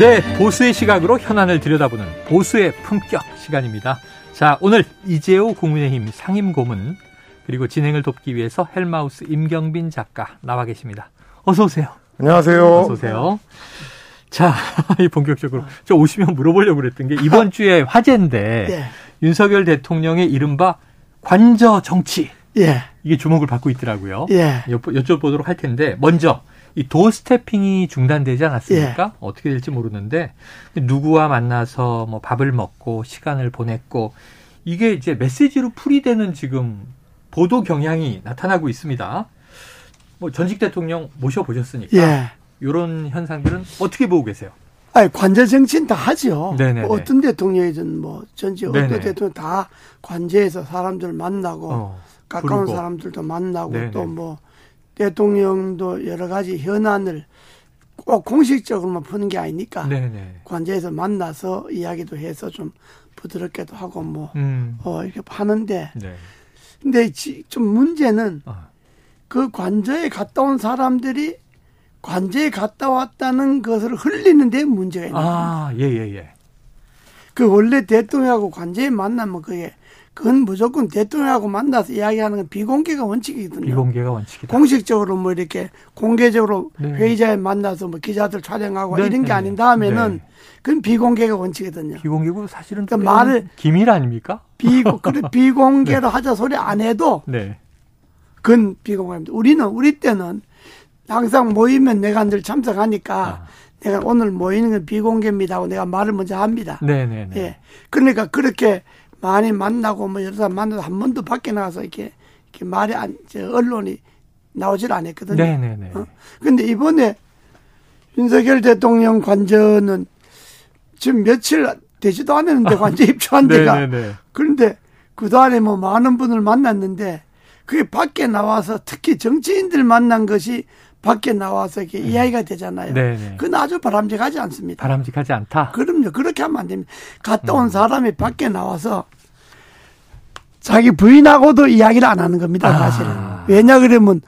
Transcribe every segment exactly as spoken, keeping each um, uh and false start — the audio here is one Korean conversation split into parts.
네, 보수의 시각으로 현안을 들여다보는 보수의 품격 시간입니다. 자, 오늘 이재호 국민의힘 상임고문, 그리고 진행을 돕기 위해서 헬마우스 임경빈 작가 나와 계십니다. 어서 오세요. 안녕하세요. 어서 오세요. 자, 본격적으로 저 오시면 물어보려고 그랬던 게 이번 주에 화제인데 네. 윤석열 대통령의 이른바 관저 정치. 예. 이게 주목을 받고 있더라고요. 예. 여쭤보도록 할 텐데 먼저 이 도스태핑이 중단되지 않았습니까? 예. 어떻게 될지 모르는데 누구와 만나서 뭐 밥을 먹고 시간을 보냈고 이게 이제 메시지로 풀이되는 지금 보도 경향이 나타나고 있습니다. 뭐 전직 대통령 모셔보셨으니까 예. 이런 현상들은 어떻게 보고 계세요? 아니, 관제 정치는 다 하죠. 네네네. 어떤 대통령이든 뭐 전직 어떤 네네. 대통령 다 관제해서 사람들 만나고 어, 가까운 부르고. 사람들도 만나고 또 뭐 대통령도 여러 가지 현안을 꼭 공식적으로만 푸는 게 아니니까 네네. 관제에서 만나서 이야기도 해서 좀 부드럽게도 하고 뭐 음. 어, 이렇게 하는데 네. 근데 좀 문제는 어. 그 관저에 갔다 온 사람들이 관저에 갔다 왔다는 것을 흘리는 데 문제가 있는 겁니다. 아, 예, 예, 예. 그 원래 대통령하고 관저에 만나면 그게 그건 무조건 대통령하고 만나서 이야기하는 건 비공개가 원칙이거든요. 비공개가 원칙이다. 공식적으로 뭐 이렇게 공개적으로 네. 회의자에 만나서 뭐 기자들 촬영하고 네. 이런 게 아닌 다음에는 네. 그건 비공개가 원칙이거든요. 비공개고 사실은 그러니까 말을 기밀 아닙니까? 비, 그래, 비공개로 네. 하자 소리 안 해도 네. 그건 비공개입니다. 우리는 우리 때는 항상 모이면 내가 늘 참석하니까 아. 내가 오늘 모이는 건 비공개입니다 하고 내가 말을 먼저 합니다. 네네네. 네, 네. 예. 그러니까 그렇게 많이 만나고 뭐 여러 사람 만나서 한 번도 밖에 나가서 이렇게, 이렇게 말이 안, 언론이 나오질 않았거든요. 네네네. 어? 근데 이번에 윤석열 대통령 관저는 지금 며칠 되지도 않았는데 관저 입주한 데가. 네네네. 그런데 그동안에 뭐 많은 분을 만났는데 그게 밖에 나와서 특히 정치인들 만난 것이 밖에 나와서 이렇게 네. 이야기가 되잖아요. 네네. 그건 아주 바람직하지 않습니다. 바람직하지 않다? 그럼요. 그렇게 하면 안 됩니다. 갔다 온 음. 사람이 밖에 나와서 자기 부인하고도 이야기를 안 하는 겁니다. 아. 사실은. 왜냐 그러면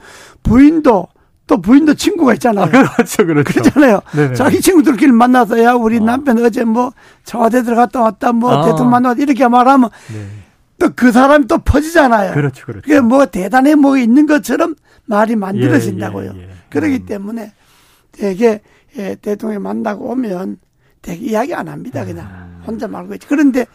부인도 또 부인도 친구가 있잖아요. 아, 그렇죠. 그렇죠. 그렇잖아요. 네네. 자기 친구들끼리 만나서 야 우리 어. 남편 어제 뭐 청와대 들어갔다 왔다 뭐 어. 대통령 만나왔다 이렇게 말하면 네. 또 그 사람이 또 퍼지잖아요. 그렇죠. 그렇죠. 그게 뭐 대단히 뭐 있는 것처럼 말이 만들어진다고요. 예, 예, 예. 그렇기 음. 때문에 되게 예, 대통령 만나고 오면 되게 이야기 안 합니다. 그냥 아. 혼자 말고 있지. 그런데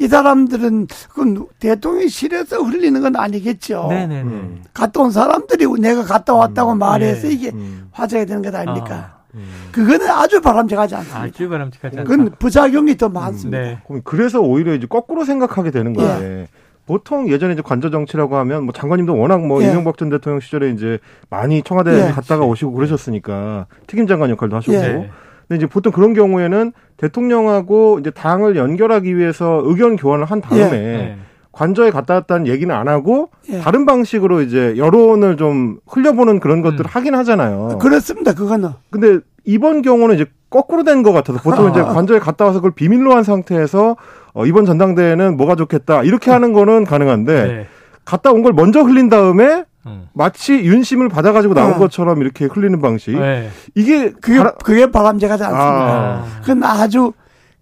이 사람들은 그건 대통령실에서 흘리는 건 아니겠죠. 네네네. 음. 갔다 온 사람들이 내가 갔다 왔다고 음. 말해서 이게 음. 화제가 되는 것 아닙니까? 아. 음. 그거는 아주 바람직하지 않습니다. 아주 바람직하지 않습니다. 그건 부작용이 더 많습니다. 음, 네. 그럼 그래서 오히려 이제 거꾸로 생각하게 되는 거예요. 예. 보통 예전에 이제 관저 정치라고 하면 뭐 장관님도 워낙 뭐 예. 이명박 전 대통령 시절에 이제 많이 청와대 예. 갔다가 오시고 그러셨으니까 특임 장관 역할도 하셨고. 예. 근데 이제 보통 그런 경우에는 대통령하고 이제 당을 연결하기 위해서 의견 교환을 한 다음에 예. 예. 관저에 갔다 왔다는 얘기는 안 하고 예. 다른 방식으로 이제 여론을 좀 흘려보는 그런 것들을 음. 하긴 하잖아요. 그렇습니다. 그거는. 근데 이번 경우는 이제 거꾸로 된 것 같아서 보통 아. 이제 관저에 갔다 와서 그걸 비밀로 한 상태에서 어, 이번 전당대회는 뭐가 좋겠다 이렇게 하는 거는 가능한데 네. 갔다 온 걸 먼저 흘린 다음에 음. 마치 윤심을 받아가지고 나온 음. 것처럼 이렇게 흘리는 방식. 네. 이게 그게, 바라... 그게 바람직하지 않습니다. 아. 그건 아주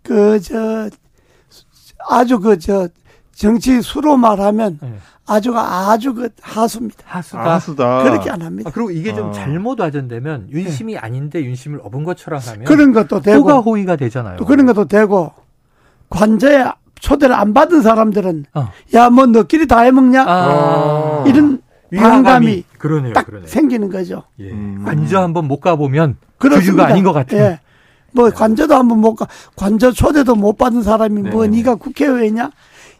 그 저 아주 그 저 정치 수로 말하면 네. 아주가 아주 그 하수입니다. 하수다. 하수다. 그렇게 안 합니다. 아, 그리고 이게 아. 좀 잘못 와전되면 윤심이 네. 아닌데 윤심을 업은 것처럼 하면 그런 것도 되고 호가호의가 되잖아요. 또 그런 것도 되고 관저에 초대를 안 받은 사람들은 어. 야 뭐 너끼리 다 해먹냐 아. 이런 반감이 그러네요, 딱 그러네요. 생기는 거죠. 예. 음. 관저 한번 못 가보면 주주가 아닌 것 같은. 예. 뭐 관저도 한번 못 가 관저 초대도 못 받은 사람이 네. 뭐 네가 국회의원이냐.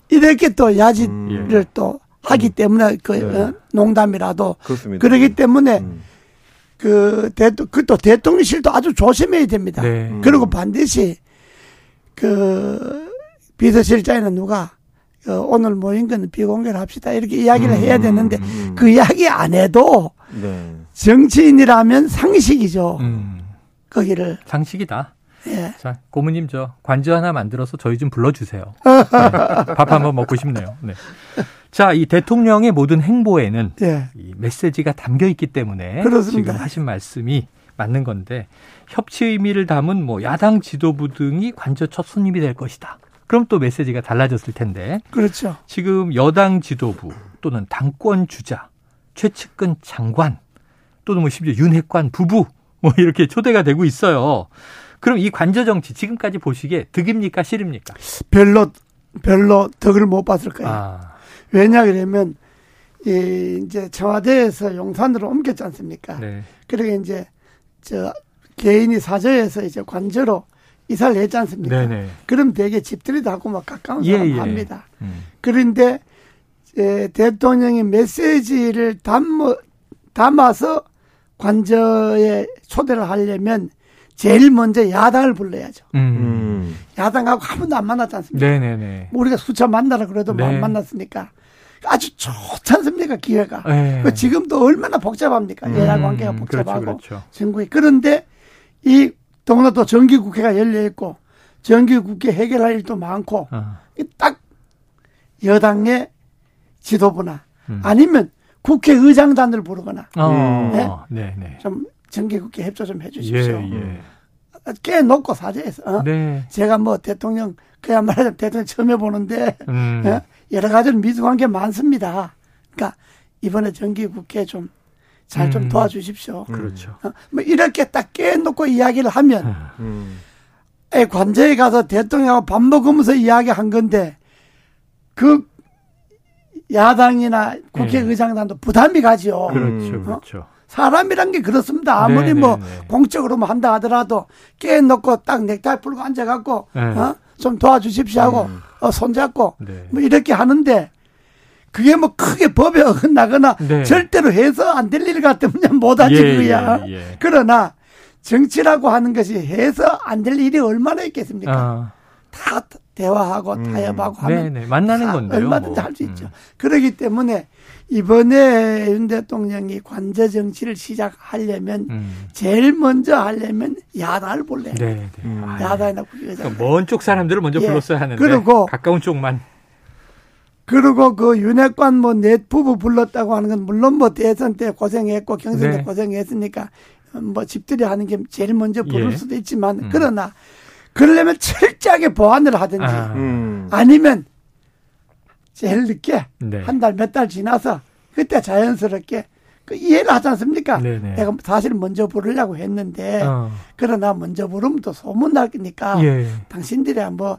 이렇게 또 야지를 음, 예. 또 하기 때문에 그 네. 농담이라도 그렇습니다. 그렇기 때문에 음. 그 대통령 그 또 대통령실도 아주 조심해야 됩니다. 네. 그리고 반드시 그 비서실장이나 누가 그 오늘 모인 건 비공개를 합시다 이렇게 이야기를 음, 해야 되는데 음. 그 이야기 안 해도 네. 정치인이라면 상식이죠. 음. 거기를. 상식이다. 예. 자, 고모님 저 관주 하나 만들어서 저희 좀 불러주세요. 네. 밥 한번 먹고 싶네요. 네. 자, 이 대통령의 모든 행보에는 예. 이 메시지가 담겨 있기 때문에 그렇습니다. 지금 하신 말씀이 맞는 건데 협치 의미를 담은 뭐 야당 지도부 등이 관저 첫 손님이 될 것이다. 그럼 또 메시지가 달라졌을 텐데. 그렇죠. 지금 여당 지도부 또는 당권 주자, 최측근 장관 또는 뭐 심지어 윤핵관 부부 뭐 이렇게 초대가 되고 있어요. 그럼 이 관저 정치 지금까지 보시기에 득입니까 실입니까? 별로 별로 득을 못 봤을 거예요. 아. 왜냐하면 이제 청와대에서 용산으로 옮겼지 않습니까? 네. 그러니까 이제 저 개인이 사저에서 이제 관저로 이사를 했지 않습니까? 네네. 그럼 되게 집들이 하고 막 가까운 예, 사람 예. 합니다. 음. 그런데 대통령이 메시지를 담아, 담아서 관저에 초대를 하려면 제일 먼저 야당을 불러야죠. 음. 야당하고 한 번도 안 만났지 않습니까? 네네네. 우리가 수차 만나라 그래도 네. 안 만났으니까. 아주 좋지 않습니까, 기회가. 네. 지금도 얼마나 복잡합니까? 음. 여야 관계가 복잡하고. 그렇죠, 그렇죠. 그런데 이 더구나 또 정기국회가 열려있고 정기국회 해결할 일도 많고 어. 딱 여당의 지도부나 음. 아니면 국회의장단을 부르거나 어. 네? 네, 좀 정기국회 협조 좀 해 주십시오. 예, 예. 꽤 놓고 사죄해서 어? 네. 제가 뭐 대통령 그야말로 대통령 처음 해보는데 음. 어? 여러 가지로 미숙한 게 많습니다. 그러니까 이번에 정기국회 좀 잘 좀 음. 도와주십시오. 그렇죠. 어? 뭐 이렇게 딱 깨놓고 이야기를 하면 음. 관저에 가서 대통령하고 밥 먹으면서 이야기한 건데 그 야당이나 국회의장단도 네. 부담이 가지요. 그렇죠, 그렇죠. 어? 사람이란 게 그렇습니다. 아무리 네네네. 뭐 공적으로 뭐 한다 하더라도 깨놓고 딱 넥타이 풀고 앉아갖고 네. 어? 좀 도와주십시오 하고 음. 어, 손잡고 네. 뭐 이렇게 하는데. 그게 뭐 크게 법에 어긋나거나 네. 절대로 해서 안 될 일 같으면 못하지 예, 그거야. 예, 예. 그러나 정치라고 하는 것이 해서 안 될 일이 얼마나 있겠습니까? 아. 다 대화하고 타협하고 음. 하면 네네. 만나는 건데요. 얼마든지 뭐. 할 수 있죠. 음. 그렇기 때문에 이번에 윤 대통령이 관저 정치를 시작하려면 음. 제일 먼저 하려면 야당을 볼래요. 네, 네. 음. 야당이나 국회의장. 그러니까 먼 쪽 사람들을 먼저 예. 불렀어야 하는데 그리고 가까운 쪽만. 그리고 그 윤핵관 뭐 내 부부 불렀다고 하는 건 물론 뭐 대선 때 고생했고 경선 때 네. 고생했으니까 뭐 집들이 하는 게 제일 먼저 부를 예. 수도 있지만 음. 그러나 그러려면 철저하게 보완을 하든지 아. 음. 아니면 제일 늦게 네. 한 달 몇 달 지나서 그때 자연스럽게 그 이해를 하지 않습니까? 네네. 내가 사실 먼저 부르려고 했는데 어. 그러나 먼저 부르면 또 소문나니까 예. 당신들이 뭐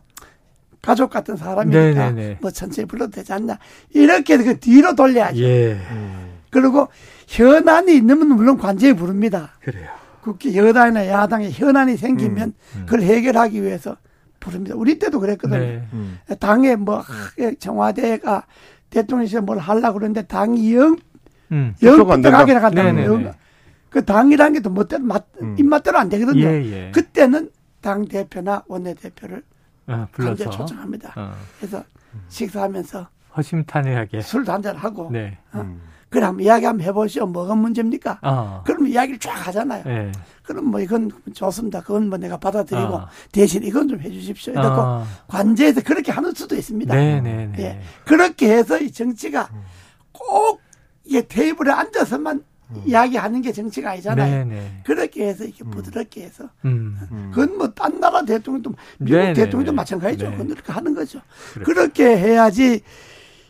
가족 같은 사람이니까 네네네. 뭐 천천히 불러도 되지 않나 이렇게 그 뒤로 돌려야죠. 예. 음. 그리고 현안이 있으면 물론 관저에 부릅니다. 그래요. 국회 여당이나 야당에 현안이 생기면 음. 음. 그걸 해결하기 위해서 부릅니다. 우리 때도 그랬거든요. 네. 음. 당에 뭐 청와대가 대통령이 뭘 하려고 그러는데 당이 영 음. 영부터 가게 나갔다는 그 당이라는 게 또 멋대로 맛, 음. 입맛대로 안 되거든요. 예, 예. 그때는 당 대표나 원내 대표를 아, 불러서 초청합니다. 어. 그래서 식사하면서 허심탄회하게 술도 한잔 하고 네. 어? 음. 그럼 이야기 한번 해보시오. 뭐가 문제입니까? 어. 그럼 이야기를 쫙 하잖아요. 네. 그럼 뭐 이건 좋습니다. 그건 뭐 내가 받아들이고 어. 대신 이건 좀 해주십시오. 이렇고 어. 관제에서 그렇게 하는 수도 있습니다. 네, 네, 네. 예. 그렇게 해서 이 정치가 음. 꼭 이게 테이블에 앉아서만 음. 이야기하는 게 정치가 아니잖아요. 네네. 그렇게 해서 이렇게 음. 부드럽게 해서 음. 음. 그건 뭐 딴 나라 대통령도 미국 네네네. 대통령도 마찬가지죠. 네. 그렇게 하는 거죠. 그래. 그렇게 해야지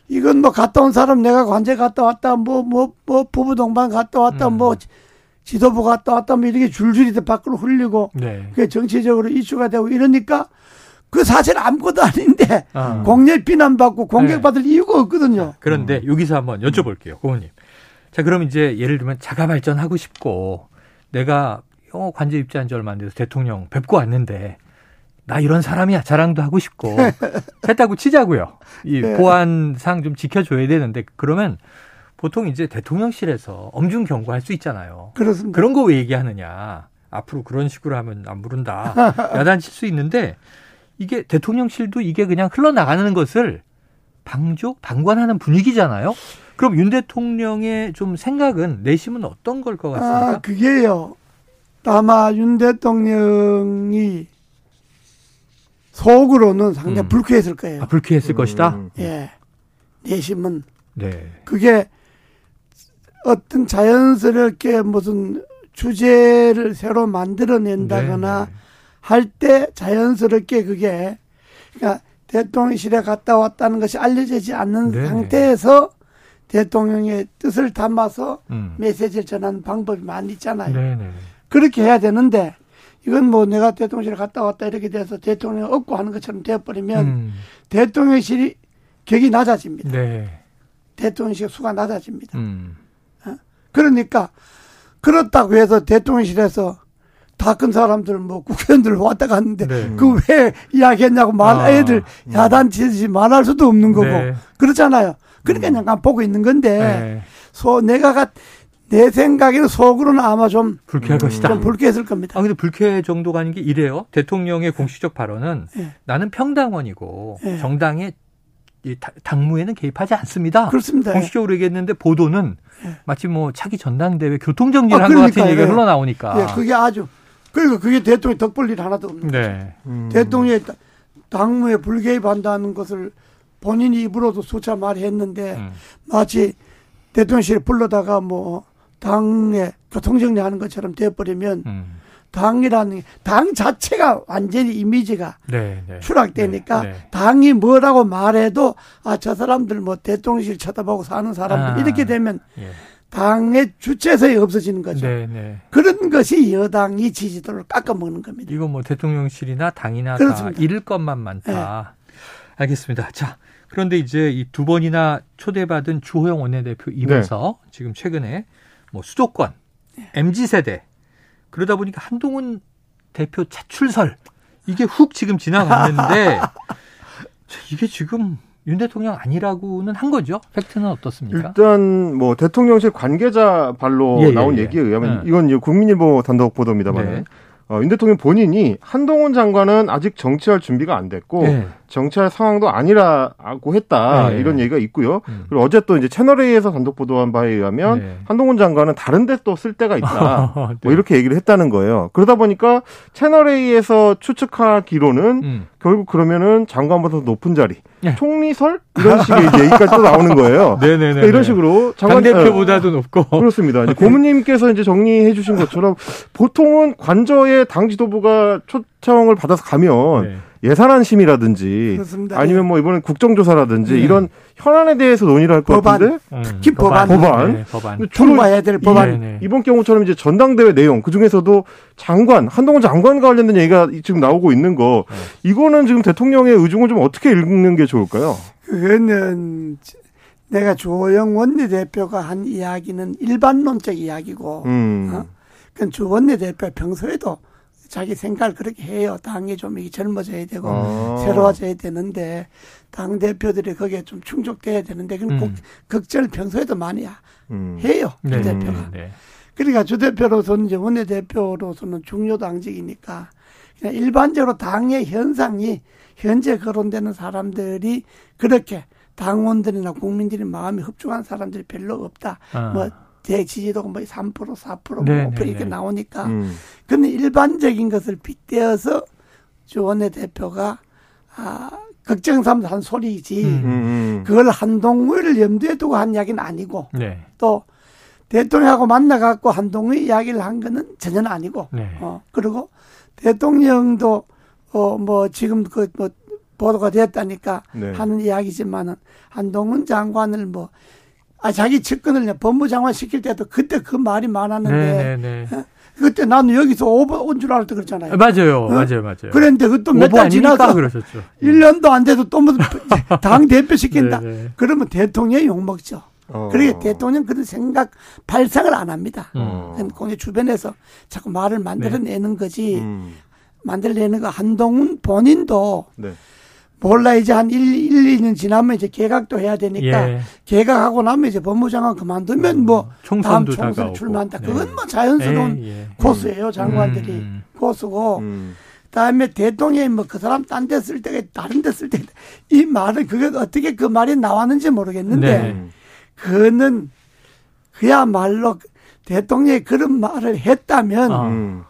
이건 뭐 갔다 온 사람 내가 관제 갔다 왔다 뭐 뭐 뭐 부부 동반 갔다 왔다 음. 뭐 지도부 갔다 왔다 뭐 이렇게 줄줄이 밖으로 흘리고 네. 그게 정치적으로 이슈가 되고 이러니까 그 사실 아무것도 아닌데 아. 공렬 비난받고 공격받을 네. 이유가 없거든요. 그런데 음. 여기서 한번 여쭤볼게요, 고모님. 자, 그럼 이제 예를 들면 자가 발전하고 싶고 내가 어, 관제 입지한 지 얼마 안 돼서 대통령 뵙고 왔는데 나 이런 사람이야 자랑도 하고 싶고 했다고 치자고요. 이 네. 보안상 좀 지켜줘야 되는데 그러면 보통 이제 대통령실에서 엄중 경고할 수 있잖아요. 그렇습니다. 그런 거 왜 얘기하느냐. 앞으로 그런 식으로 하면 안 부른다. 야단칠 수 있는데 이게 대통령실도 이게 그냥 흘러나가는 것을 방조, 방관하는 분위기잖아요. 그럼 윤 대통령의 좀 생각은, 내심은 어떤 걸 것 같습니까? 아, 그게요. 아마 윤 대통령이 속으로는 상당히 음. 불쾌했을 거예요. 아, 불쾌했을 음. 것이다? 예. 내심은. 네. 그게 어떤 자연스럽게 무슨 주제를 새로 만들어낸다거나 네, 네. 할 때 자연스럽게 그게, 그러니까 대통령실에 갔다 왔다는 것이 알려지지 않는 네. 상태에서 대통령의 뜻을 담아서 음. 메시지를 전하는 방법이 많이 있잖아요. 네, 네. 그렇게 해야 되는데, 이건 뭐 내가 대통령실에 갔다 왔다 이렇게 돼서 대통령을 얻고 하는 것처럼 되어버리면 음. 대통령실이 격이 낮아집니다. 네. 대통령실 수가 낮아집니다. 음. 어? 그러니까 그렇다고 해서 대통령실에서 다 큰 사람들 뭐 국회의원들 왔다 갔는데 네. 그 왜 이야기했냐고 말 아, 애들 음. 야단치듯이 말할 수도 없는 거고 네. 그렇잖아요. 그러니까 음. 잠깐 보고 있는 건데 네. 소 내가 가, 내 생각에는 속으로는 아마 좀 불쾌할 것이다. 좀 불쾌했을 겁니다. 아, 근데 불쾌 정도가 아닌 게 이래요. 대통령의 공식적 발언은 네. 나는 평당원이고 네. 정당의 이 당무에는 개입하지 않습니다. 그렇습니다. 공식적으로 얘기했는데 보도는 네. 마치 뭐 차기 전당대회 교통정리를 아, 한 것 같은 얘기가 네. 흘러나오니까. 네, 그게 아주. 그러니까 그게 대통령이 덕볼 일 하나도 없는 거죠. 네. 음. 대통령이 당무에 불개입한다는 것을 본인이 입으로도 수차 말했는데 음. 마치 대통령실에 불러다가 뭐 당에 교통정리하는 것처럼 되어버리면 음. 당이라는 당 자체가 완전히 이미지가 네, 네, 추락되니까 네, 네. 당이 뭐라고 말해도 아, 저 사람들 뭐 대통령실 쳐다보고 사는 사람들 아, 이렇게 되면 예. 당의 주체성이 없어지는 거죠. 네, 네. 그런 것이 여당이 지지도를 깎아먹는 겁니다. 이건 뭐 대통령실이나 당이나 그렇습니다. 다 잃을 것만 많다. 네. 알겠습니다. 자, 그런데 이제 이 두 번이나 초대받은 주호영 원내대표 입에서 네. 지금 최근에 뭐 수도권, 네. 엠지 세대 그러다 보니까 한동훈 대표 차출설 이게 훅 지금 지나갔는데 이게 지금 윤 대통령 아니라고는 한 거죠? 팩트는 어떻습니까? 일단 뭐 대통령실 관계자 발로 예, 나온 예, 얘기에 의하면 예. 이건 이제 국민일보 단독 보도입니다만 네. 어, 윤 대통령 본인이 한동훈 장관은 아직 정치할 준비가 안 됐고 네. 정치할 상황도 아니라고 했다 네. 이런 얘기가 있고요. 음. 그리고 어제 또 이제 채널A에서 단독 보도한 바에 의하면 네. 한동훈 장관은 다른 데 또 쓸 데가 있다 네. 뭐 이렇게 얘기를 했다는 거예요. 그러다 보니까 채널A에서 추측하기로는 음. 결국 그러면은 장관보다 높은 자리 네. 총리설 이런 식의 얘기까지 또 나오는 거예요. 네네네. 그러니까 이런 식으로 장관 대표보다도 어, 높고 그렇습니다. 이제 고문님께서 이제 정리해 주신 것처럼 보통은 관저에 당 지도부가 초청을 받아서 가면 네. 예산안 심의라든지 그렇습니다. 아니면 뭐 이번에 국정조사라든지 네. 이런 현안에 대해서 논의를 할 것 같은데 음, 특히 법안 법안, 네, 법안. 통과해야 될 법안 네, 네. 이번 경우처럼 이제 전당대회 내용 그 중에서도 장관 한동훈 장관과 관련된 얘기가 지금 나오고 있는 거 네. 이거는 지금 대통령의 의중을 좀 어떻게 읽는 게 좋을까요? 그거는 내가 주호영 원내대표가 한 이야기는 일반론적 이야기고 음. 어? 그건 주 원내대표 평소에도 자기 생각을 그렇게 해요. 당이 좀 젊어져야 되고 아. 새로워져야 되는데 당 대표들이 거기에 좀 충족돼야 되는데 그건 음. 걱정을 평소에도 많이 음. 해요. 주 네. 대표가. 네. 그러니까 주 대표로서는 이제 원내 대표로서는 중요 당직이니까 그냥 일반적으로 당의 현상이 현재 거론되는 사람들이 그렇게 당원들이나 국민들의 마음이 흡족한 사람들이 별로 없다. 아. 뭐 대지지도가 뭐 삼 퍼센트, 사 퍼센트, 오 퍼센트 네, 네, 이렇게 네. 나오니까. 음. 근데 일반적인 것을 빗대어서 주 원내대표가, 아, 걱정 삼아서 한 소리지. 음, 음. 그걸 한동훈을 염두에 두고 한 이야기는 아니고. 네. 또, 대통령하고 만나갖고 한동훈의 이야기를 한 거는 전혀 아니고. 네. 어, 그리고 대통령도, 어, 뭐, 지금 그, 뭐, 보도가 됐다니까 네. 하는 이야기지만은 한동훈 장관을 뭐, 아, 자기 측근을 법무장관 시킬 때도 그때 그 말이 많았는데. 네네네. 어? 그때 나는 여기서 오버 온 줄 알았다 그랬잖아요. 맞아요. 어? 맞아요. 맞아요. 그랬는데 그것도 몇 달 지나서. 그러셨죠. 일 년도 안 돼도 또 무슨 당 대표 시킨다. 네네. 그러면 대통령이 욕먹죠. 어. 그러니까 대통령 그런 생각, 발상을 안 합니다. 어. 공개 주변에서 자꾸 말을 만들어내는 네. 거지. 음. 만들어내는 거 한동훈 본인도. 네. 몰라, 이제 한 일, 이 년 지나면 이제 개각도 해야 되니까, 예. 개각하고 나면 이제 법무장관 그만두면 뭐, 다음 총선 출마한다. 네. 그건 뭐 자연스러운 예. 예. 고수예요, 장관들이. 음. 고수고, 음. 다음에 대통령이 뭐 그 사람 딴 데 쓸 때가 다른 데 쓸 때 이 말은 그게 어떻게 그 말이 나왔는지 모르겠는데 네. 그는 그야말로 대통령이 그런 말을 했다면 아.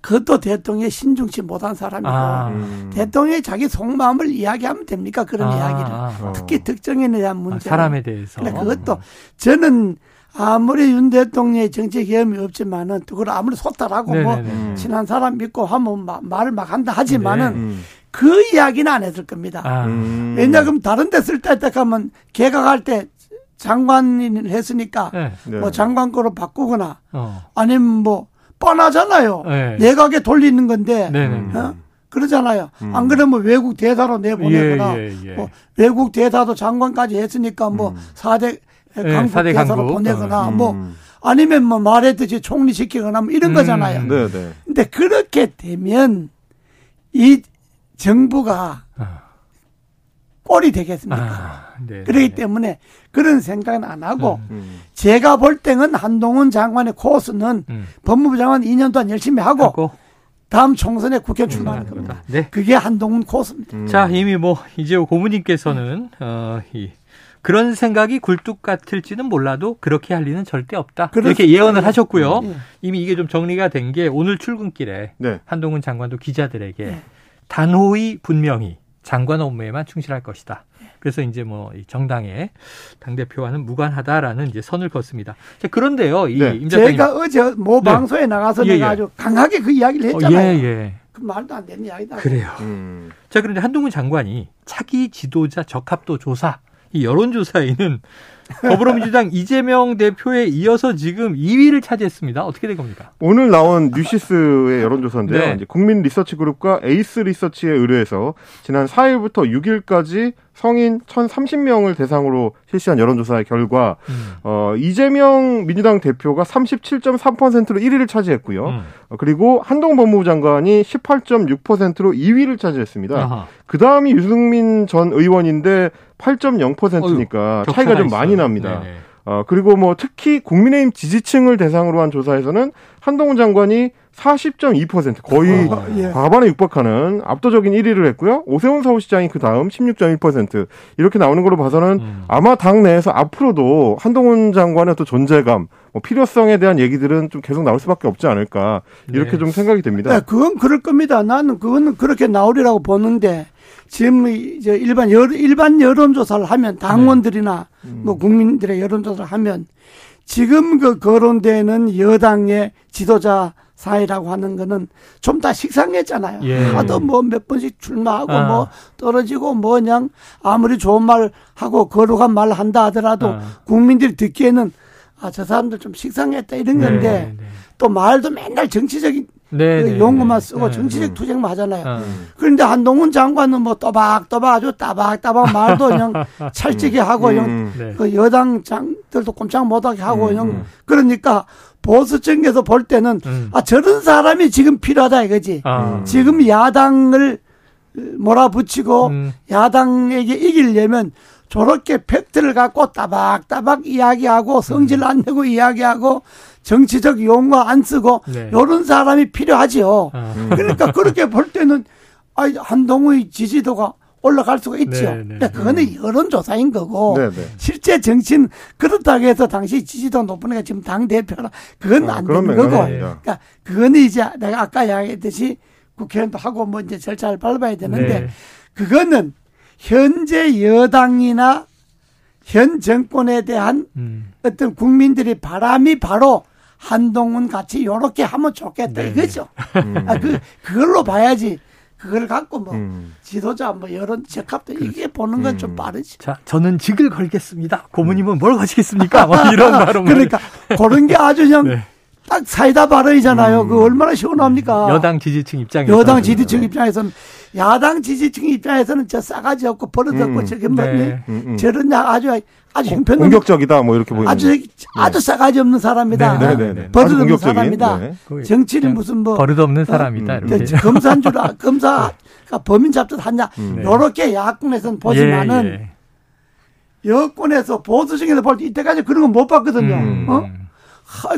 그것도 대통령이 신중치 못한 사람이고 아. 음. 대통령이 자기 속마음을 이야기하면 됩니까? 그런 아. 이야기를. 아. 특히 특정에 대한 문제. 아, 사람에 대해서. 그러니까 그것도 저는 아무리 윤 대통령의 정치 경험이 없지만은 그걸 아무리 소탈하고 뭐 친한 사람 믿고 하면 마, 말을 막 한다 하지만은 네. 음. 그 이야기는 안 했을 겁니다. 아. 음. 왜냐 그럼 다른 데 쓸 때 딱 하면 걔가 갈 때 장관을 했으니까 네. 네. 뭐 장관거로 바꾸거나 어. 아니면 뭐 뻔하잖아요. 네. 내각에 돌리는 건데 네. 어? 그러잖아요. 음. 안 그러면 외국 대사로 내보내거나 예, 예, 예. 뭐 외국 대사도 장관까지 했으니까 뭐 음. 사대 강북 네, 대사로 보내거나 음. 뭐 아니면 뭐 말했듯이 총리 시키거나 뭐 이런 음. 거잖아요. 그런데 네, 네. 그렇게 되면 이 정부가 아. 꼴이 되겠습니까? 아, 네, 그렇기 네. 때문에 그런 생각은 안 하고 음. 제가 볼 때는 한동훈 장관의 코스는 음. 법무부 장관 이 년 동안 열심히 하고, 하고. 다음 총선에 국회 출마하는 겁니다. 네. 그게 한동훈 코스입니다. 음. 자 이미 뭐 이재호 고문님께서는 어, 이. 그런 생각이 굴뚝 같을지는 몰라도 그렇게 할 리는 절대 없다. 이렇게 예언을 네. 하셨고요. 네. 이미 이게 좀 정리가 된 게 오늘 출근길에 네. 한동훈 장관도 기자들에게 네. 단호히 분명히 장관 업무에만 충실할 것이다. 네. 그래서 이제 뭐 정당의 당대표와는 무관하다라는 이제 선을 걷습니다. 자, 그런데요. 이 네. 제가 어제 모 방송에 네. 나가서 예, 내가 예. 아주 강하게 그 이야기를 했잖아요. 어, 예, 예. 그 말도 안 되는 이야기다. 그래요. 음. 자, 그런데 한동훈 장관이 차기 지도자 적합도 조사 이 여론조사에는 더불어민주당 이재명 대표에 이어서 지금 이 위를 차지했습니다. 어떻게 된 겁니까? 오늘 나온 뉴시스의 여론조사인데요. 네. 이제 국민 리서치 그룹과 에이스 리서치에 의뢰해서 지난 사 일부터 육 일까지 성인 천삼십 명을 대상으로 실시한 여론조사의 결과 음. 어, 이재명 민주당 대표가 삼십칠 점 삼 퍼센트로 일 위를 차지했고요. 음. 어, 그리고 한동훈 법무부 장관이 십팔 점 육 퍼센트로 이 위를 차지했습니다. 그 다음이 유승민 전 의원인데 팔 점 영 퍼센트니까 어휴, 차이가 좀 있어요. 많이 납니다. 네네. 어, 그리고 뭐 특히 국민의힘 지지층을 대상으로 한 조사에서는 한동훈 장관이 사십 점 이 퍼센트 거의 아, 예. 과반에 육박하는 압도적인 일 위를 했고요. 오세훈 서울시장이 그 다음 십육 점 일 퍼센트 이렇게 나오는 걸로 봐서는 음. 아마 당내에서 앞으로도 한동훈 장관의 또 존재감, 뭐 필요성에 대한 얘기들은 좀 계속 나올 수밖에 없지 않을까 이렇게 네. 좀 생각이 됩니다. 네, 그건 그럴 겁니다. 나는 그건 그렇게 나오리라고 보는데. 지금 이제 일반 여론, 일반 여론조사를 하면 당원들이나 네. 음. 뭐 국민들의 여론조사를 하면 지금 그 거론되는 여당의 지도자 사이라고 하는 거는 좀 다 식상했잖아요. 예. 하도 뭐 몇 번씩 출마하고 아. 뭐 떨어지고 뭐 그냥 아무리 좋은 말 하고 거룩한 말 한다 하더라도 아. 국민들이 듣기에는 아, 저 사람들 좀 식상했다 이런 건데 네. 네. 또 말도 맨날 정치적인 네, 용어만 쓰고 네, 정치적 네, 투쟁만 하잖아요. 네. 그런데 한동훈 장관은 뭐 또박또박 아주 따박따박 말도 그냥 찰지게 하고 음, 네. 그 여당 장들도 꼼짝 못하게 하고 음, 음. 그러니까 보수층에서 볼 때는 음. 아 저런 사람이 지금 필요하다 이거지. 아. 지금 야당을 몰아붙이고 음. 야당에게 이기려면 저렇게 팩트를 갖고 따박따박 이야기하고 성질 안 내고 이야기하고 정치적 용어 안 쓰고 네. 이런 사람이 필요하지요. 아. 그러니까 그렇게 볼 때는 한동훈의 지지도가 올라갈 수가 있지요. 네, 네. 근데 그거는 여론조사인 거고 네, 네. 실제 정치는 그렇다고 해서 당시 지지도 높은 애가 지금 당대표라 그건 아, 안 되는 거고 네. 그러니까 그건 이제 내가 아까 이야기했듯이 국회의원도 하고 뭐 이제 절차를 밟아야 되는데 네. 그거는 현재 여당이나 현 정권에 대한 음. 어떤 국민들의 바람이 바로 한동훈 같이 요렇게 하면 좋겠다 네네. 이거죠. 음. 아, 그, 그걸로 봐야지. 그걸 갖고 뭐 음. 지도자 뭐 여론 적합도 그렇지. 이게 보는 건 좀 음. 빠르지. 자, 저는 직을 걸겠습니다. 고모님은 음. 뭘 가시겠습니까? 막 이런 발언. 그러니까 그런 게 아주 그냥. 네. 딱 사이다 발언이잖아요. 음. 그 얼마나 시원합니까? 여당 지지층 입장에서 여당 지지층 입장에서는 야당 지지층 입장에서는 저 싸가지 없고 버릇없고 음. 저게 뭐니 네. 저런 아주 아주 형편 공격적이다 뭐 이렇게 보이는 아주 네. 아주 싸가지 없는 사람이다. 네. 네. 네. 버릇없는 사람이다. 네. 정치는 무슨 뭐 버릇없는 사람이다. 음. 이렇게. 검사인 줄 아, 검사가 범인 잡듯 하냐 음. 이렇게 야권에서는 보지만은 예. 예. 여권에서 보수층에서 볼 때 이때까지 그런 거 못 봤거든요. 음. 어?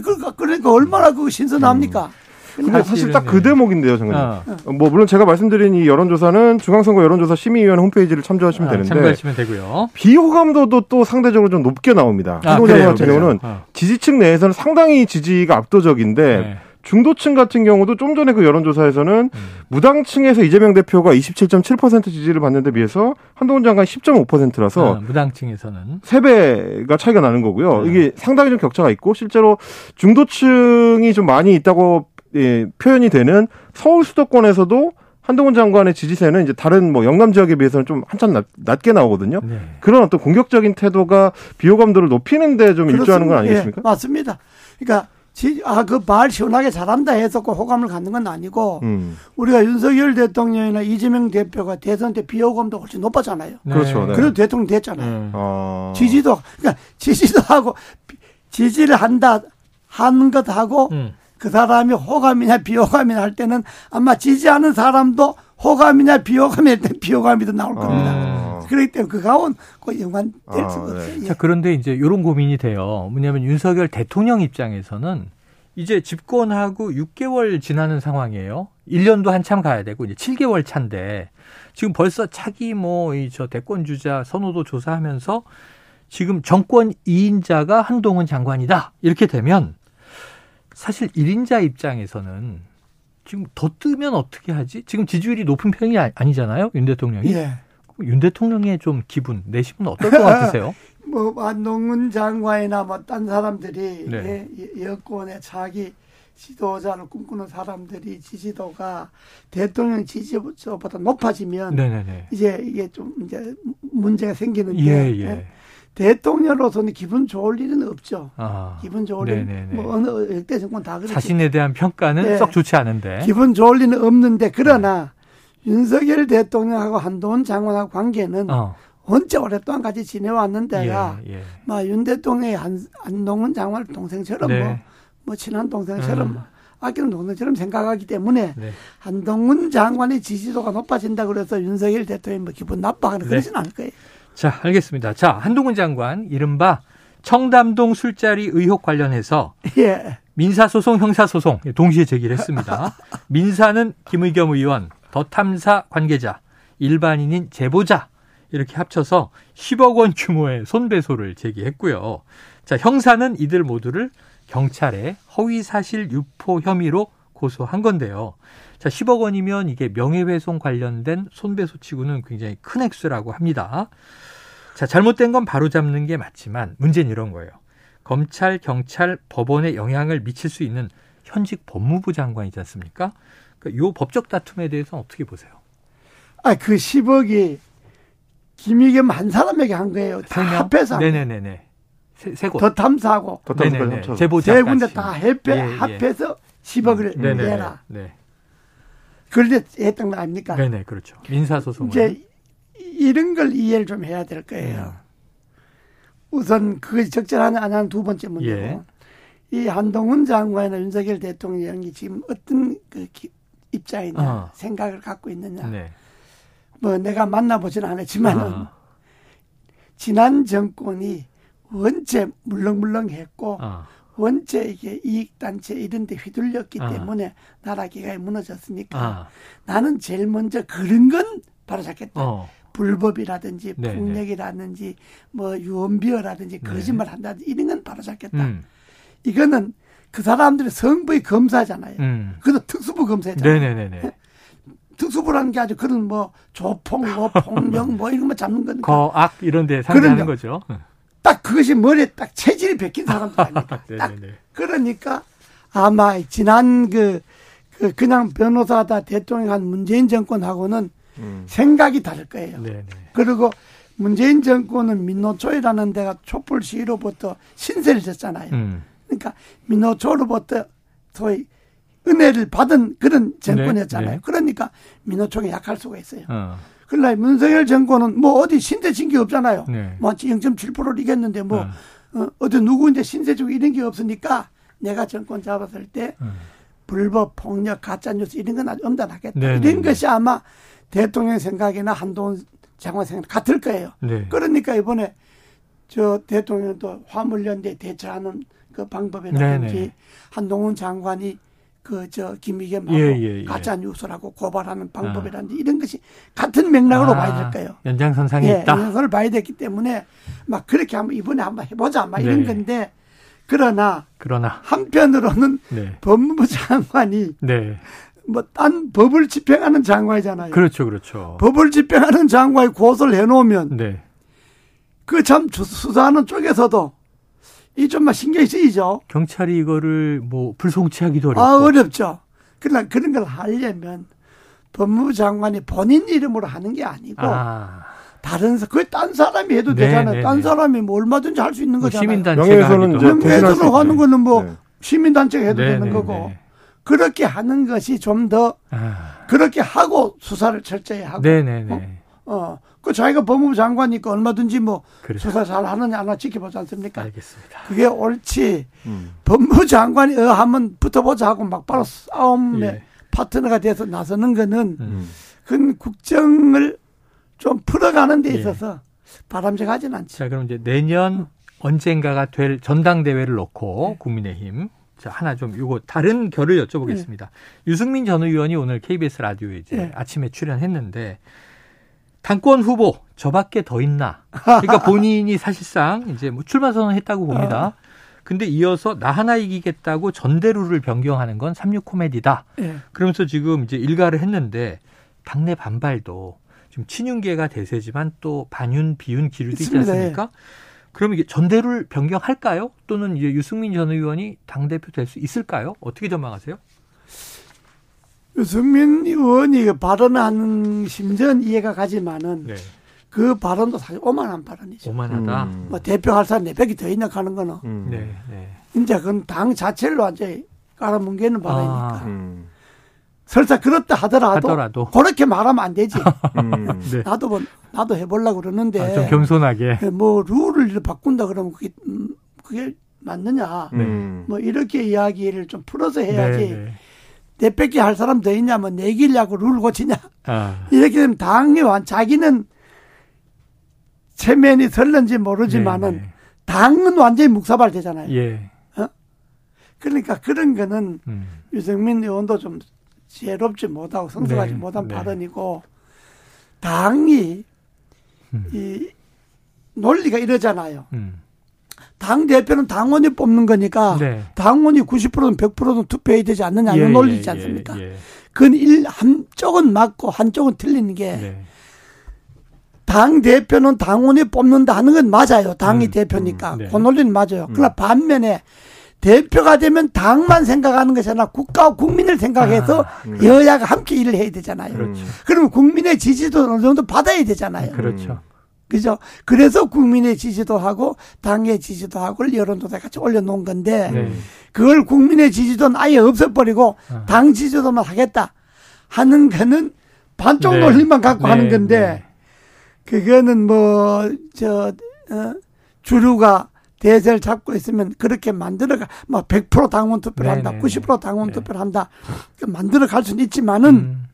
그러니까, 그러니까 얼마나 그 신선합니까? 음. 근데 사실 딱 그 대목인데요, 장관님. 어. 뭐 물론 제가 말씀드린 이 여론조사는 중앙선거 여론조사 심의위원 홈페이지를 참조하시면 아, 되는데 참조하시면 되고요. 비호감도도 또 상대적으로 좀 높게 나옵니다. 한동훈 같은 경우는 어. 지지층 내에서는 상당히 지지가 압도적인데 네. 중도층 같은 경우도 좀 전에 그 여론조사에서는 음. 무당층에서 이재명 대표가 이십칠 점 칠 퍼센트 지지를 받는 데 비해서 한동훈 장관이 십 점 오 퍼센트라서 아, 무당층에서는 세 배가 차이가 나는 거고요. 네. 이게 상당히 좀 격차가 있고 실제로 중도층이 좀 많이 있다고 예, 표현이 되는 서울 수도권에서도 한동훈 장관의 지지세는 이제 다른 뭐 영남 지역에 비해서는 좀 한참 낮, 낮게 나오거든요. 네. 그런 어떤 공격적인 태도가 비호감도를 높이는 데 좀 일조하는 건 아니겠습니까? 예, 맞습니다. 그러니까 아, 그 말 시원하게 잘한다 해서 그 호감을 갖는 건 아니고 음. 우리가 윤석열 대통령이나 이재명 대표가 대선 때 비호감도 훨씬 높았잖아요. 네. 그렇죠. 네. 그래도 대통령 됐잖아요. 음. 어. 지지도 그러니까 지지도 하고 지지를 한다 하는 것하고 음. 그 사람이 호감이냐 비호감이냐 할 때는 아마 지지하는 사람도 호감이냐 비호감이냐 할 때 비호감이 더 나올 겁니다. 아. 그렇기 때문에 그거는 그 연관될 아, 수가 네. 없어요. 자, 그런데 이제 이런 고민이 돼요. 뭐냐면 윤석열 대통령 입장에서는 이제 집권하고 육 개월 지나는 상황이에요. 일 년도 한참 가야 되고 이제 칠 개월 차인데 지금 벌써 차기 뭐 이 저 대권 주자 선호도 조사하면서 지금 정권 이 인자가 한동훈 장관이다 이렇게 되면. 사실 일 인자 입장에서는 지금 더 뜨면 어떻게 하지? 지금 지지율이 높은 편이 아니잖아요, 윤 대통령이. 예. 윤 대통령의 좀 기분, 내심은 어떨 것 같으세요? 뭐 한동훈 장관이나 뭐 딴 사람들이 네. 예, 여권의 자기 지도자를 꿈꾸는 사람들이 지지도가 대통령 지지보다 높아지면 네네네. 이제 이게 좀 이제 문제가 생기는데. 예, 예. 예. 대통령으로서는 기분 좋을 일은 없죠. 아, 기분 좋을 일은 뭐 어느 역대 정권 다 그렇지. 자신에 대한 평가는 네. 썩 좋지 않은데. 기분 좋을 일은 없는데 그러나 네. 윤석열 대통령하고 한동훈 장관하고 관계는 어. 언제 오랫동안 같이 지내왔는 데가 예, 예. 막 윤 대통령이 한, 한동훈 장관 동생처럼 네. 뭐, 뭐 친한 동생처럼 음. 아끼는 동생처럼 생각하기 때문에 네. 한동훈 장관의 지지도가 높아진다고 그래서 윤석열 대통령이 뭐 기분 나빠하는 네. 그러진 않을 거예요. 자, 알겠습니다. 자, 한동훈 장관 이른바 청담동 술자리 의혹 관련해서 예. 민사소송, 형사소송 동시에 제기를 했습니다. 민사는 김의겸 의원, 더 탐사 관계자, 일반인인 제보자 이렇게 합쳐서 십억 원 규모의 손배소를 제기했고요. 자, 형사는 이들 모두를 경찰에 허위사실 유포 혐의로 고소한 건데요. 자, 십억 원이면 이게 명예훼손 관련된 손배소치고는 굉장히 큰 액수라고 합니다. 자, 잘못된 건 바로잡는 게 맞지만 문제는 이런 거예요. 검찰, 경찰, 법원에 영향을 미칠 수 있는 현직 법무부 장관이지 않습니까? 그러니까 이 법적 다툼에 대해서는 어떻게 보세요? 아, 그 십억이 김의겸 한 사람에게 한 거예요. 다 합해서. 네네네네. 세, 세 곳. 더 탐사하고. 더 탐사하고. 제보자까지. 세 군데 다 합해, 예, 예. 합해서 십억을 네네네. 내라. 네. 그런데 했던 거 아닙니까? 네네, 그렇죠. 민사소송은. 이제 이런 걸 이해를 좀 해야 될 거예요. 우선 그것이 적절하냐 안 하는 두 번째 문제고. 예. 이 한동훈 장관이나 윤석열 대통령이 지금 어떤 그 입장이냐, 어. 생각을 갖고 있느냐. 네. 뭐 내가 만나보진 않았지만은 어. 지난 정권이 원체 물렁물렁했고 어. 원체 이게 이익단체 이런 데 휘둘렸기 아. 때문에 나라 기강이 무너졌으니까 아. 나는 제일 먼저 그런 건 바로 잡겠다. 어. 불법이라든지 네네. 폭력이라든지 뭐 유언비어라든지 네. 거짓말한다든지 이런 건 바로 잡겠다. 음. 이거는 그 사람들이 성부의 검사잖아요. 음. 그것도 특수부 검사잖아요. 네네네네. 특수부라는 게 아주 그런 뭐 조폭, 뭐 폭력 뭐 이런 거 잡는 거니까. 거악 이런 데 상대하는 거죠. 딱 그것이 머리에 딱 체질이 베낀 사람들 아닙니까? 딱 그러니까 아마 지난 그, 그 그냥 변호사다 대통령 한 문재인 정권하고는 음. 생각이 다를 거예요. 네네. 그리고 문재인 정권은 민노초이라는 데가 촛불 시위로부터 신세를 졌잖아요. 음. 그러니까 민노초로부터 소위 은혜를 받은 그런 정권이었잖아요. 네, 네. 그러니까 민노총이 약할 수가 있어요. 어. 그러나 문석열 정권은 뭐 어디 신세 진 게 없잖아요. 네. 뭐 영 점 칠 퍼센트를 이겼는데 뭐 어. 어, 어디 누구인데 신세 주고 이런 게 없으니까 내가 정권 잡았을 때 어. 불법, 폭력, 가짜뉴스 이런 건 아주 엄단하겠다. 네, 이런 네, 것이 네. 아마 대통령 생각이나 한동훈 장관 생각 같을 거예요. 네. 그러니까 이번에 저 대통령도 화물연대 대처하는 그 방법이라든지 네, 네. 한동훈 장관이 그 저 김의겸하고 예, 예, 예. 가짜 뉴스라고 고발하는 방법이라든지 아. 이런 것이 같은 맥락으로 아, 봐야 될 거예요. 연장선상이 예, 있다. 연장선을 봐야 되기 때문에 막 그렇게 한번 이번에 한번 해보자 막 네. 이런 건데 그러나 그러나 한편으로는 네. 법무부 장관이 네. 뭐 딴 법을 집행하는 장관이잖아요. 그렇죠, 그렇죠. 법을 집행하는 장관이 고소를 해놓으면 네. 그 참 수사하는 쪽에서도 이 좀만 신경이 쓰이죠. 경찰이 이거를 뭐 불송치하기도 어렵고. 아, 어렵죠. 그러나 그런 걸 하려면 법무부 장관이 본인 이름으로 하는 게 아니고 아. 다른 그걸 딴 사람이 해도 네, 되잖아요. 네, 딴 네. 사람이 뭐 얼마든지 할 수 있는 뭐 거잖아요. 명예훼손은 명예훼손으로 하는 거는 뭐 네. 시민단체가 해도 네, 되는 네, 거고 네. 그렇게 하는 것이 좀 더 아. 그렇게 하고 수사를 철저히 하고. 네네네. 네, 네. 어? 어. 그 자기가 법무부 장관이니까 얼마든지 뭐 그렇죠. 수사 잘 하느냐 하나 지켜보지 않습니까? 알겠습니다. 그게 옳지. 음. 법무부 장관이 어 하면 붙어보자 하고 막 바로 싸움의 예. 파트너가 돼서 나서는 거는 음. 그건 국정을 좀 풀어가는 데 있어서 예. 바람직하진 않죠. 자, 그럼 이제 내년 언젠가가 될 전당대회를 놓고 예. 국민의힘. 자, 하나 좀 요거 다른 결을 여쭤보겠습니다. 예. 유승민 전 의원이 오늘 케이비에스 라디오에 이제 예. 아침에 출연했는데 당권 후보 저밖에 더 있나? 그러니까 본인이 사실상 이제 뭐 출마 선언했다고 봅니다. 근데 이어서 나 하나 이기겠다고 전대루를 변경하는 건 삼육 코미디다. 예. 그러면서 지금 이제 일가를 했는데 당내 반발도 지금 친윤계가 대세지만 또 반윤 비윤 기류도 있지 않습니까? 예. 그럼 이게 전대루를 변경할까요? 또는 이제 유승민 전 의원이 당 대표 될 수 있을까요? 어떻게 전망하세요? 유승민 의원이 발언하는 심지어는 이해가 가지만은 네. 그 발언도 사실 오만한 발언이죠. 오만하다. 음. 뭐 대표할 사람 내백이 더 있나 하는 거는. 음. 네, 네. 이제 그건 당 자체를 완전히 깔아뭉개는 발언이니까. 아, 음. 설사 그렇다 하더라도, 하더라도 그렇게 말하면 안 되지. 음. 네. 나도 뭐, 나도 해보려고 그러는데. 아, 좀 겸손하게. 뭐 룰을 바꾼다 그러면 그게 음, 그게 맞느냐. 음. 뭐 이렇게 이야기를 좀 풀어서 해야지. 네, 네. 내 뺏기 할 사람 더 있냐, 뭐, 내기려고 룰 고치냐. 아. 이렇게 되면 당이 완, 자기는 체면이 설는지 모르지만은, 네네. 당은 완전히 묵사발 되잖아요. 예. 어? 그러니까 그런 거는 음. 유승민 의원도 좀 지혜롭지 못하고 성숙하지 네. 못한 네. 발언이고, 당이, 음. 이, 논리가 이러잖아요. 음. 당 대표는 당원이 뽑는 거니까 네. 당원이 구십 퍼센트든 백 퍼센트든 투표해야 되지 않느냐 이런 예, 논리지 예, 않습니까? 예. 그건 일, 한쪽은 맞고 한쪽은 틀린 게 네. 당 대표는 당원이 뽑는다 하는 건 맞아요. 당이 음, 대표니까 음, 네. 그 논리는 맞아요. 음. 그러나 반면에 대표가 되면 당만 생각하는 것이 아니라 국가와 국민을 생각해서 아, 음. 여야가 함께 일을 해야 되잖아요. 그렇죠. 그러면 국민의 지지도 어느 정도 받아야 되잖아요. 그렇죠. 그죠? 그래서 국민의 지지도 하고 당의 지지도 하고 여론조사에 같이 올려놓은 건데 네. 그걸 국민의 지지도는 아예 없애버리고 아. 당 지지도만 하겠다 하는 거는 반쪽 네. 논리만 갖고 네. 하는 건데 네. 그거는 뭐 저 어, 주류가 대세를 잡고 있으면 그렇게 만들어가 막 백 퍼센트 당원 투표를 네. 한다 구십 퍼센트 당원 네. 투표를 한다 만들어갈 수는 있지만은 음.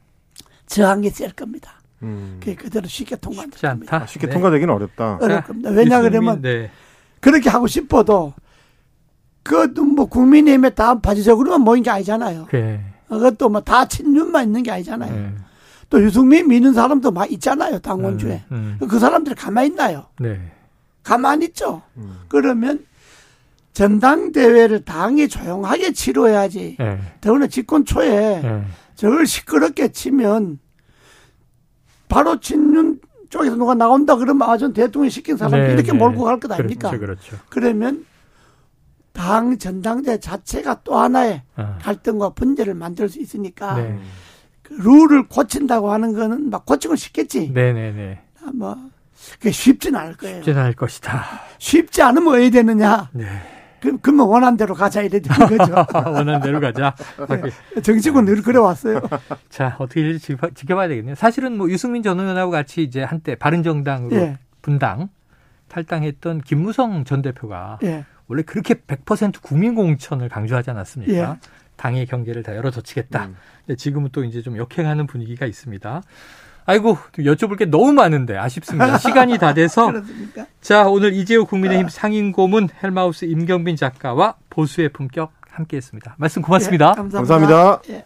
저항이 셀 겁니다. 음. 그게 그대로 쉽게 통과될 겁니다. 아, 쉽게 네. 통과되기는 어렵다. 어렵 겁니다. 왜냐 그러면 네. 그렇게 하고 싶어도 그것도 뭐 국민의힘에 다 바지적으로만 모인 게 아니잖아요. 네. 그것도 뭐 다 친윤만 있는 게 아니잖아요. 네. 또 유승민 믿는 사람도 막 있잖아요. 당원주에. 음, 음. 그 사람들 가만히 있나요? 네. 가만히 있죠. 음. 그러면 전당대회를 당이 조용하게 치러야지. 네. 더구나 집권 초에 네. 저걸 시끄럽게 치면 바로 친윤 쪽에서 누가 나온다 그러면 아, 전 대통령이 시킨 사람 네, 이렇게 네. 몰고 갈 것 아닙니까? 그렇죠, 그렇죠. 그러면 당 전당대 자체가 또 하나의 아. 갈등과 분쟁을 만들 수 있으니까 네. 그 룰을 고친다고 하는 거는 막 고치고 싶겠지. 네네네. 네, 네. 뭐 그게 쉽진 않을 거예요. 쉽진 않을 것이다. 쉽지 않으면 왜 되느냐? 네. 그, 그러면 원한 대로 가자 이래 되는 거죠. 원한 대로 가자. 네, 정치권 늘 그래왔어요. 자, 어떻게 될지 지켜봐야 되겠네요. 사실은 뭐 유승민 전 의원하고 같이 이제 한때 바른정당으로 예. 분당 탈당했던 김무성 전 대표가 예. 원래 그렇게 백 퍼센트 국민공천을 강조하지 않았습니까? 예. 당의 경계를 다 열어젖히겠다. 음. 지금은 또 이제 좀 역행하는 분위기가 있습니다. 아이고, 여쭤볼 게 너무 많은데 아쉽습니다. 시간이 다 돼서. 그렇습니까? 자, 오늘 이재호 국민의힘 상임고문 헬마우스 임경빈 작가와 보수의 품격 함께했습니다. 말씀 고맙습니다. 예, 감사합니다. 감사합니다. 예.